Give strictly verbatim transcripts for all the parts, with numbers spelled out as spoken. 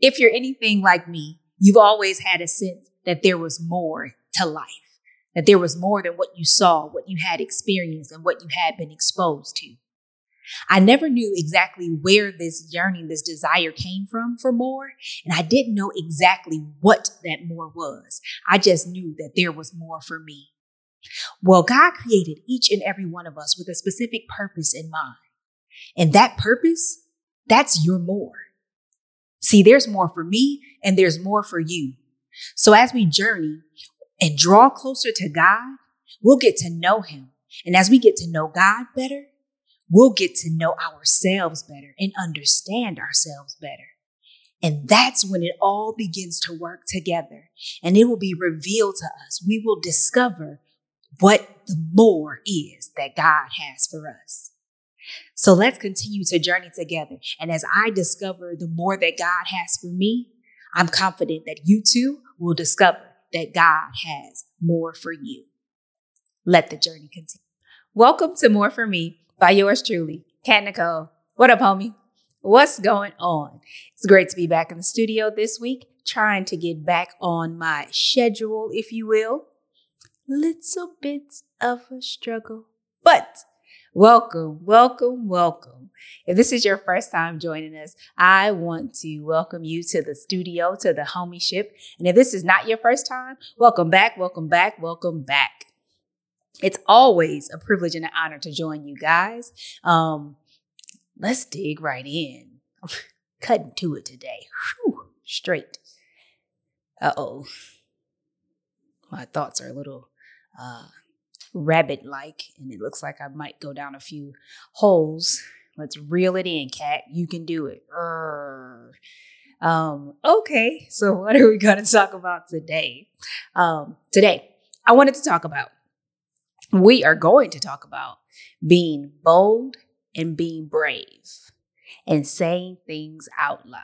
If you're anything like me, you've always had a sense that there was more to life, that there was more than what you saw, what you had experienced, and what you had been exposed to. I never knew exactly where this yearning, this desire came from for more, and I didn't know exactly what that more was. I just knew that there was more for me. Well, God created each and every one of us with a specific purpose in mind. And that purpose, that's your more. See, there's more for me and there's more for you. So as we journey and draw closer to God, we'll get to know him. And as we get to know God better, we'll get to know ourselves better and understand ourselves better. And that's when it all begins to work together and it will be revealed to us. We will discover what the more is that God has for us. So let's continue to journey together. And as I discover the more that God has for me, I'm confident that you too will discover that God has more for you. Let the journey continue. Welcome to More For Me by yours truly, Kat Nicole. What up, homie? What's going on? It's great to be back in the studio this week, trying to get back on my schedule, if you will. Little bits of a struggle, but welcome, welcome, welcome. If this is your first time joining us, I want to welcome you to the studio, to the homie-ship. And if this is not your first time, welcome back, welcome back, welcome back. It's always a privilege and an honor to join you guys. Um, Let's dig right in. Cutting to it today. Whew, straight. Uh-oh. My thoughts are a little uh, rabbit-like, and it looks like I might go down a few holes. Let's reel it in, Kat. You can do it. Um, okay, so what are we going to talk about today? Um, today, I wanted to talk about, we are going to talk about being bold and being brave and saying things out loud.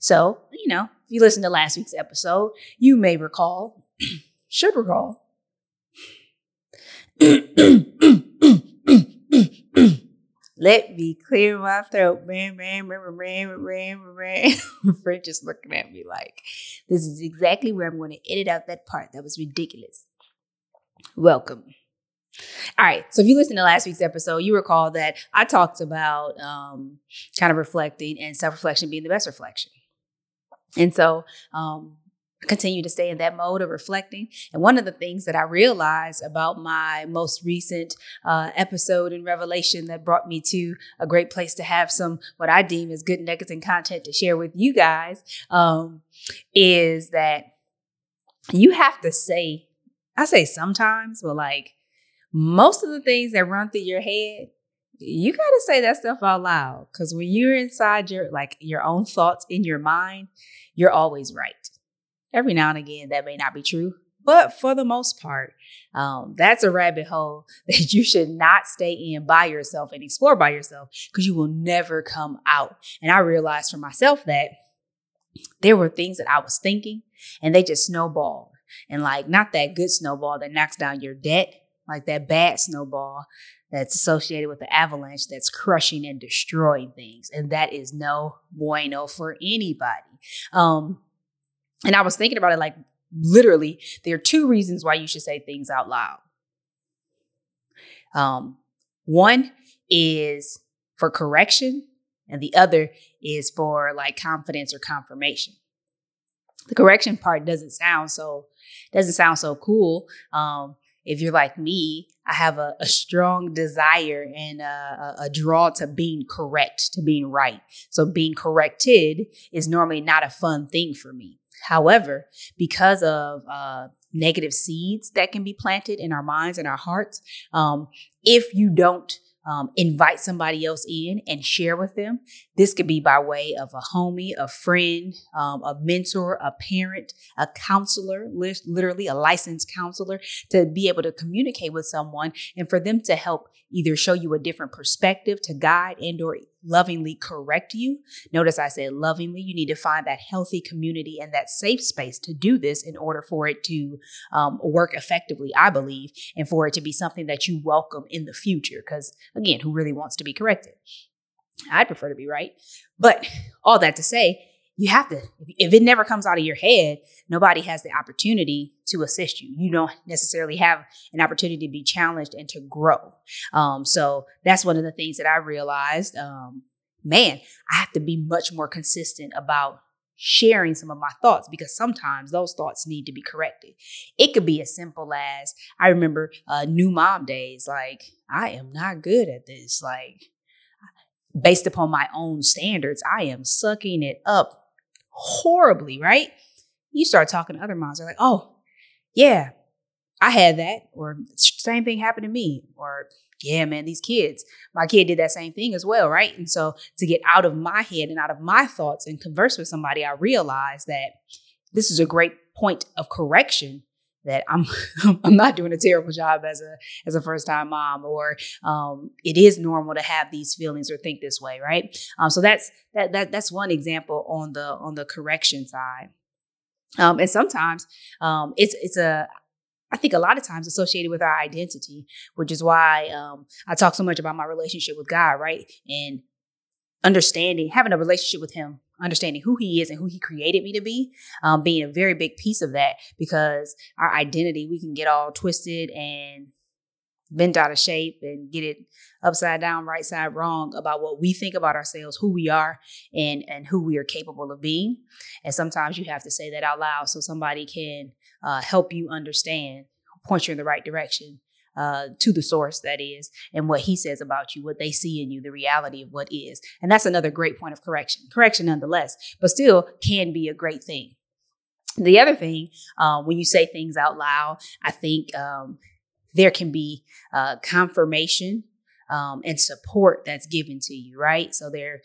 So, you know, if you listen to last week's episode, you may recall, should recall, let me clear my throat. Fred just looking at me like, this is exactly where I'm going to edit out that part. That was ridiculous. Welcome. All right. So if you listened to last week's episode, you recall that I talked about um, kind of reflecting and self-reflection being the best reflection. And so um, I continue to stay in that mode of reflecting. And one of the things that I realized about my most recent uh, episode and revelation that brought me to a great place to have some what I deem as good nuggets and content to share with you guys um, is that you have to say, I say sometimes, but like, most of the things that run through your head, you got to say that stuff out loud. Because when you're inside your like your own thoughts in your mind, you're always right. Every now and again, that may not be true. But for the most part, um, that's a rabbit hole that you should not stay in by yourself and explore by yourself because you will never come out. And I realized for myself that there were things that I was thinking and they just snowballed. And like not that good snowball that knocks down your debt. Like that bad snowball that's associated with the avalanche that's crushing and destroying things. And that is no bueno for anybody. Um, and I was thinking about it like literally, there are two reasons why you should say things out loud. Um, one is for correction, and the other is for like confidence or confirmation. The correction part doesn't sound so doesn't sound so cool. Um, If you're like me, I have a, a strong desire and a, a draw to being correct, to being right. So being corrected is normally not a fun thing for me. However, because of uh, negative seeds that can be planted in our minds and our hearts, um, if you don't um, invite somebody else in and share with them, this could be by way of a homie, a friend, um, a mentor, a parent, a counselor, li- literally a licensed counselor, to be able to communicate with someone and for them to help either show you a different perspective, to guide and or lovingly correct you. Notice I said lovingly. You need to find that healthy community and that safe space to do this in order for it to um, work effectively, I believe, and for it to be something that you welcome in the future. Because again, who really wants to be corrected? I'd prefer to be right. But all that to say, you have to, if it never comes out of your head, nobody has the opportunity to assist you. You don't necessarily have an opportunity to be challenged and to grow. Um, so that's one of the things that I realized, um, man, I have to be much more consistent about sharing some of my thoughts, because sometimes those thoughts need to be corrected. It could be as simple as, I remember uh, new mom days, like, I am not good at this. Like, based upon my own standards, I am sucking it up horribly, right? You start talking to other moms, they're like, oh, yeah, I had that, or same thing happened to me, or yeah, man, these kids, my kid did that same thing as well, right? And so to get out of my head and out of my thoughts and converse with somebody, I realized that this is a great point of correction, that I'm I'm not doing a terrible job as a as a first-time mom, or um, it is normal to have these feelings or think this way, right? Um, so that's that that that's one example on the on the correction side. Um, and sometimes um, it's it's a I think a lot of times associated with our identity, which is why um, I talk so much about my relationship with God, right? And understanding, having a relationship with Him, understanding who He is and who He created me to be, um, being a very big piece of that, because our identity, we can get all twisted and bent out of shape and get it upside down, right side wrong about what we think about ourselves, who we are, and and who we are capable of being. And sometimes you have to say that out loud so somebody can uh, help you understand, point you in the right direction, Uh, to the source, that is, and what He says about you, what they see in you, the reality of what is. And that's another great point of correction. Correction nonetheless, but still can be a great thing. The other thing, uh, when you say things out loud, I think um, there can be uh, confirmation um, and support that's given to you, right? So there are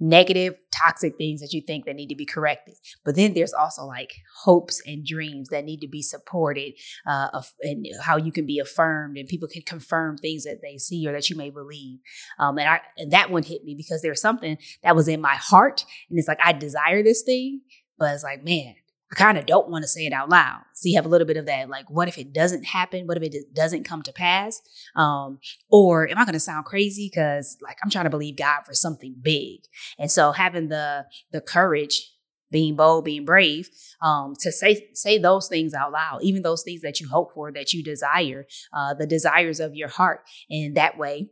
negative, toxic things that you think that need to be corrected. But then there's also like hopes and dreams that need to be supported, uh, of, and how you can be affirmed and people can confirm things that they see or that you may believe. Um, and, I, and that one hit me because there's something that was in my heart and it's like, I desire this thing, but it's like, man, I kind of don't want to say it out loud. So you have a little bit of that. Like, what if it doesn't happen? What if it doesn't come to pass? Um, or am I going to sound crazy? Because like, I'm trying to believe God for something big. And so having the the courage, being bold, being brave, um, to say, say those things out loud, even those things that you hope for, that you desire, uh, the desires of your heart. And that way,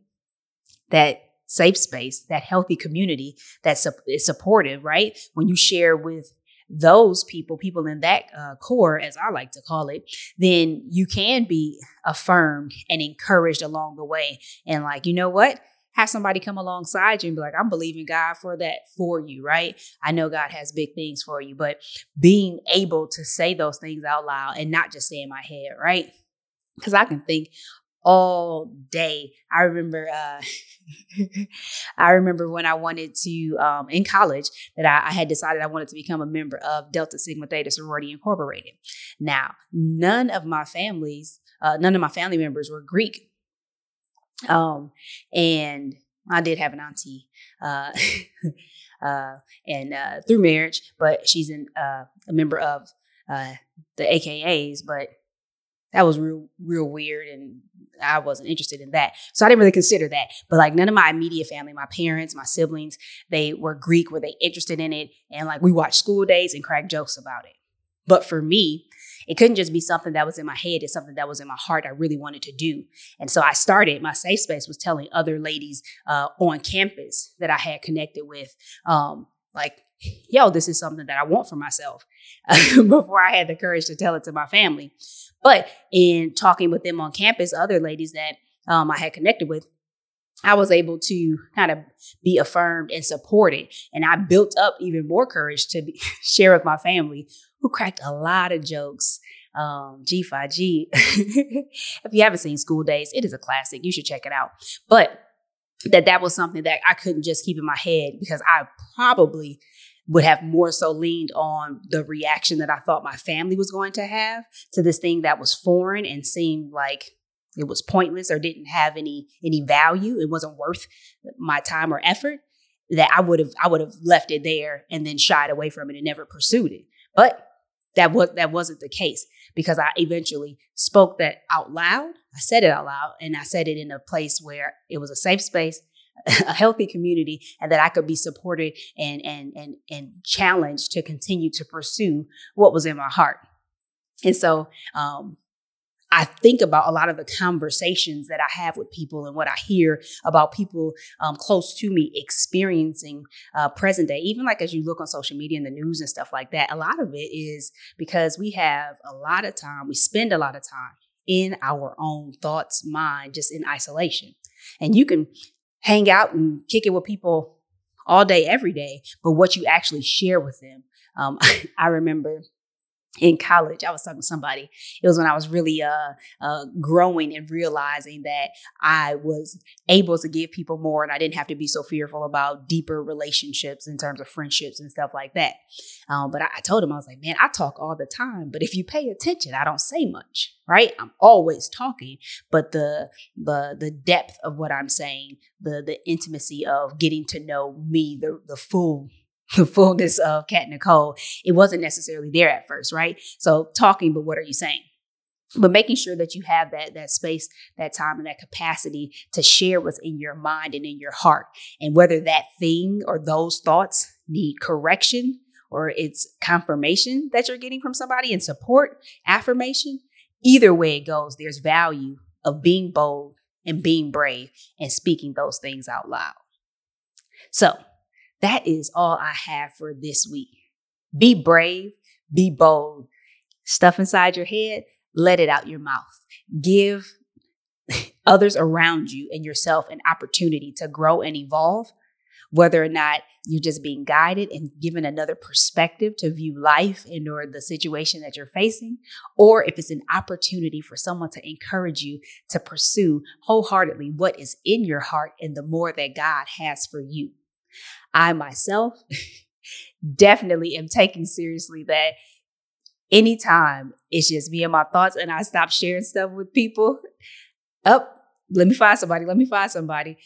that safe space, that healthy community that su- is supportive, right? When you share with those people, people in that uh, core, as I like to call it, then you can be affirmed and encouraged along the way. And like, you know what? Have somebody come alongside you and be like, I'm believing God for that for you, right? I know God has big things for you, but being able to say those things out loud and not just say in my head, right? Because I can think all day. I remember, uh, I remember when I wanted to, um, in college, that I, I had decided I wanted to become a member of Delta Sigma Theta Sorority Incorporated. Now, none of my families, uh, none of my family members were Greek. Um, and I did have an auntie, uh, uh, and, uh, through marriage, but she's in, uh, a member of, uh, the A K As, but that was real, real weird. And I wasn't interested in that. So I didn't really consider that. But like none of my immediate family, my parents, my siblings, they were Greek. Were they interested in it? And like we watched School Days and cracked jokes about it. But for me, it couldn't just be something that was in my head. It's something that was in my heart I really wanted to do. And so I started, my safe space was telling other ladies uh, on campus that I had connected with, um, like, yo, this is something that I want for myself before I had the courage to tell it to my family. But in talking with them on campus, other ladies that um, I had connected with, I was able to kind of be affirmed and supported. And I built up even more courage to be, share with my family, who cracked a lot of jokes. Um, G five G. If you haven't seen School Days, it is a classic. You should check it out. But that that was something that I couldn't just keep in my head, because I probably would have more so leaned on the reaction that I thought my family was going to have to this thing that was foreign and seemed like it was pointless or didn't have any any value. It wasn't worth my time or effort, that I would have I would have left it there and then shied away from it and never pursued it. But that was that wasn't the case, because I eventually spoke that out loud. I said it out loud, and I said it in a place where it was a safe space, a healthy community, and that I could be supported and and and and challenged to continue to pursue what was in my heart. And so um, I think about a lot of the conversations that I have with people and what I hear about people um, close to me experiencing uh, present day, even like as you look on social media and the news and stuff like that. A lot of it is because we have a lot of time, we spend a lot of time in our own thoughts, mind, just in isolation. And you can hang out and kick it with people all day, every day, but what you actually share with them. Um, I remember in college, I was talking to somebody. It was when I was really uh, uh, growing and realizing that I was able to give people more and I didn't have to be so fearful about deeper relationships in terms of friendships and stuff like that. Um, but I, I told him, I was like, man, I talk all the time, but if you pay attention, I don't say much, right? I'm always talking, but the the the depth of what I'm saying, the the intimacy of getting to know me, the the full The fullness of Kat Nicole, it wasn't necessarily there at first, right? So talking, but what are you saying? But making sure that you have that that space, that time, and that capacity to share what's in your mind and in your heart. And whether that thing or those thoughts need correction or it's confirmation that you're getting from somebody and support, affirmation, either way it goes, there's value of being bold and being brave and speaking those things out loud. So that is all I have for this week. Be brave, be bold. Stuff inside your head, let it out your mouth. Give others around you and yourself an opportunity to grow and evolve, whether or not you're just being guided and given another perspective to view life and or the situation that you're facing, or if it's an opportunity for someone to encourage you to pursue wholeheartedly what is in your heart and the more that God has for you. I myself definitely am taking seriously that anytime it's just me and my thoughts and I stop sharing stuff with people, oh, let me find somebody, let me find somebody.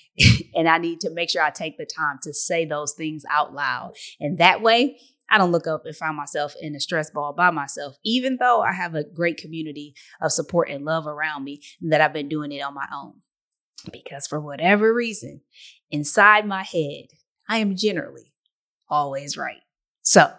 And I need to make sure I take the time to say those things out loud. And that way I don't look up and find myself in a stress ball by myself, even though I have a great community of support and love around me and that I've been doing it on my own. Because for whatever reason, inside my head, I am generally always right. So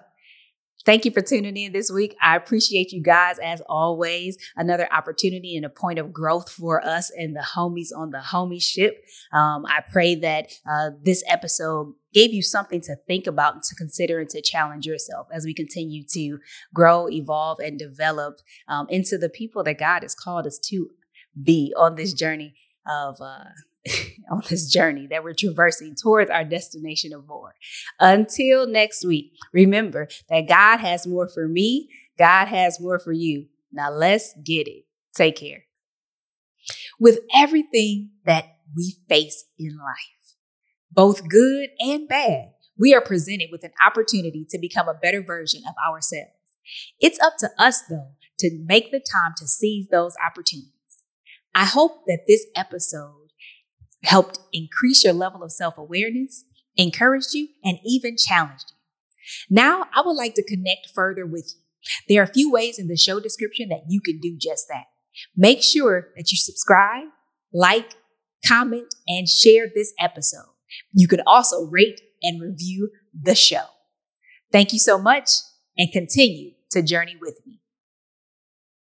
thank you for tuning in this week. I appreciate you guys as always. Another opportunity and a point of growth for us and the homies on the homie ship. Um, I pray that uh, this episode gave you something to think about and to consider and to challenge yourself as we continue to grow, evolve, and develop um, into the people that God has called us to be on this journey of uh on this journey that we're traversing towards our destination of more. Until next week, remember that God has more for me. God has more for you. Now let's get it. Take care. With everything that we face in life, both good and bad, we are presented with an opportunity to become a better version of ourselves. It's up to us, though, to make the time to seize those opportunities. I hope that this episode helped increase your level of self-awareness, encouraged you, and even challenged you. Now, I would like to connect further with you. There are a few ways in the show description that you can do just that. Make sure that you subscribe, like, comment, and share this episode. You can also rate and review the show. Thank you so much, and continue to journey with me.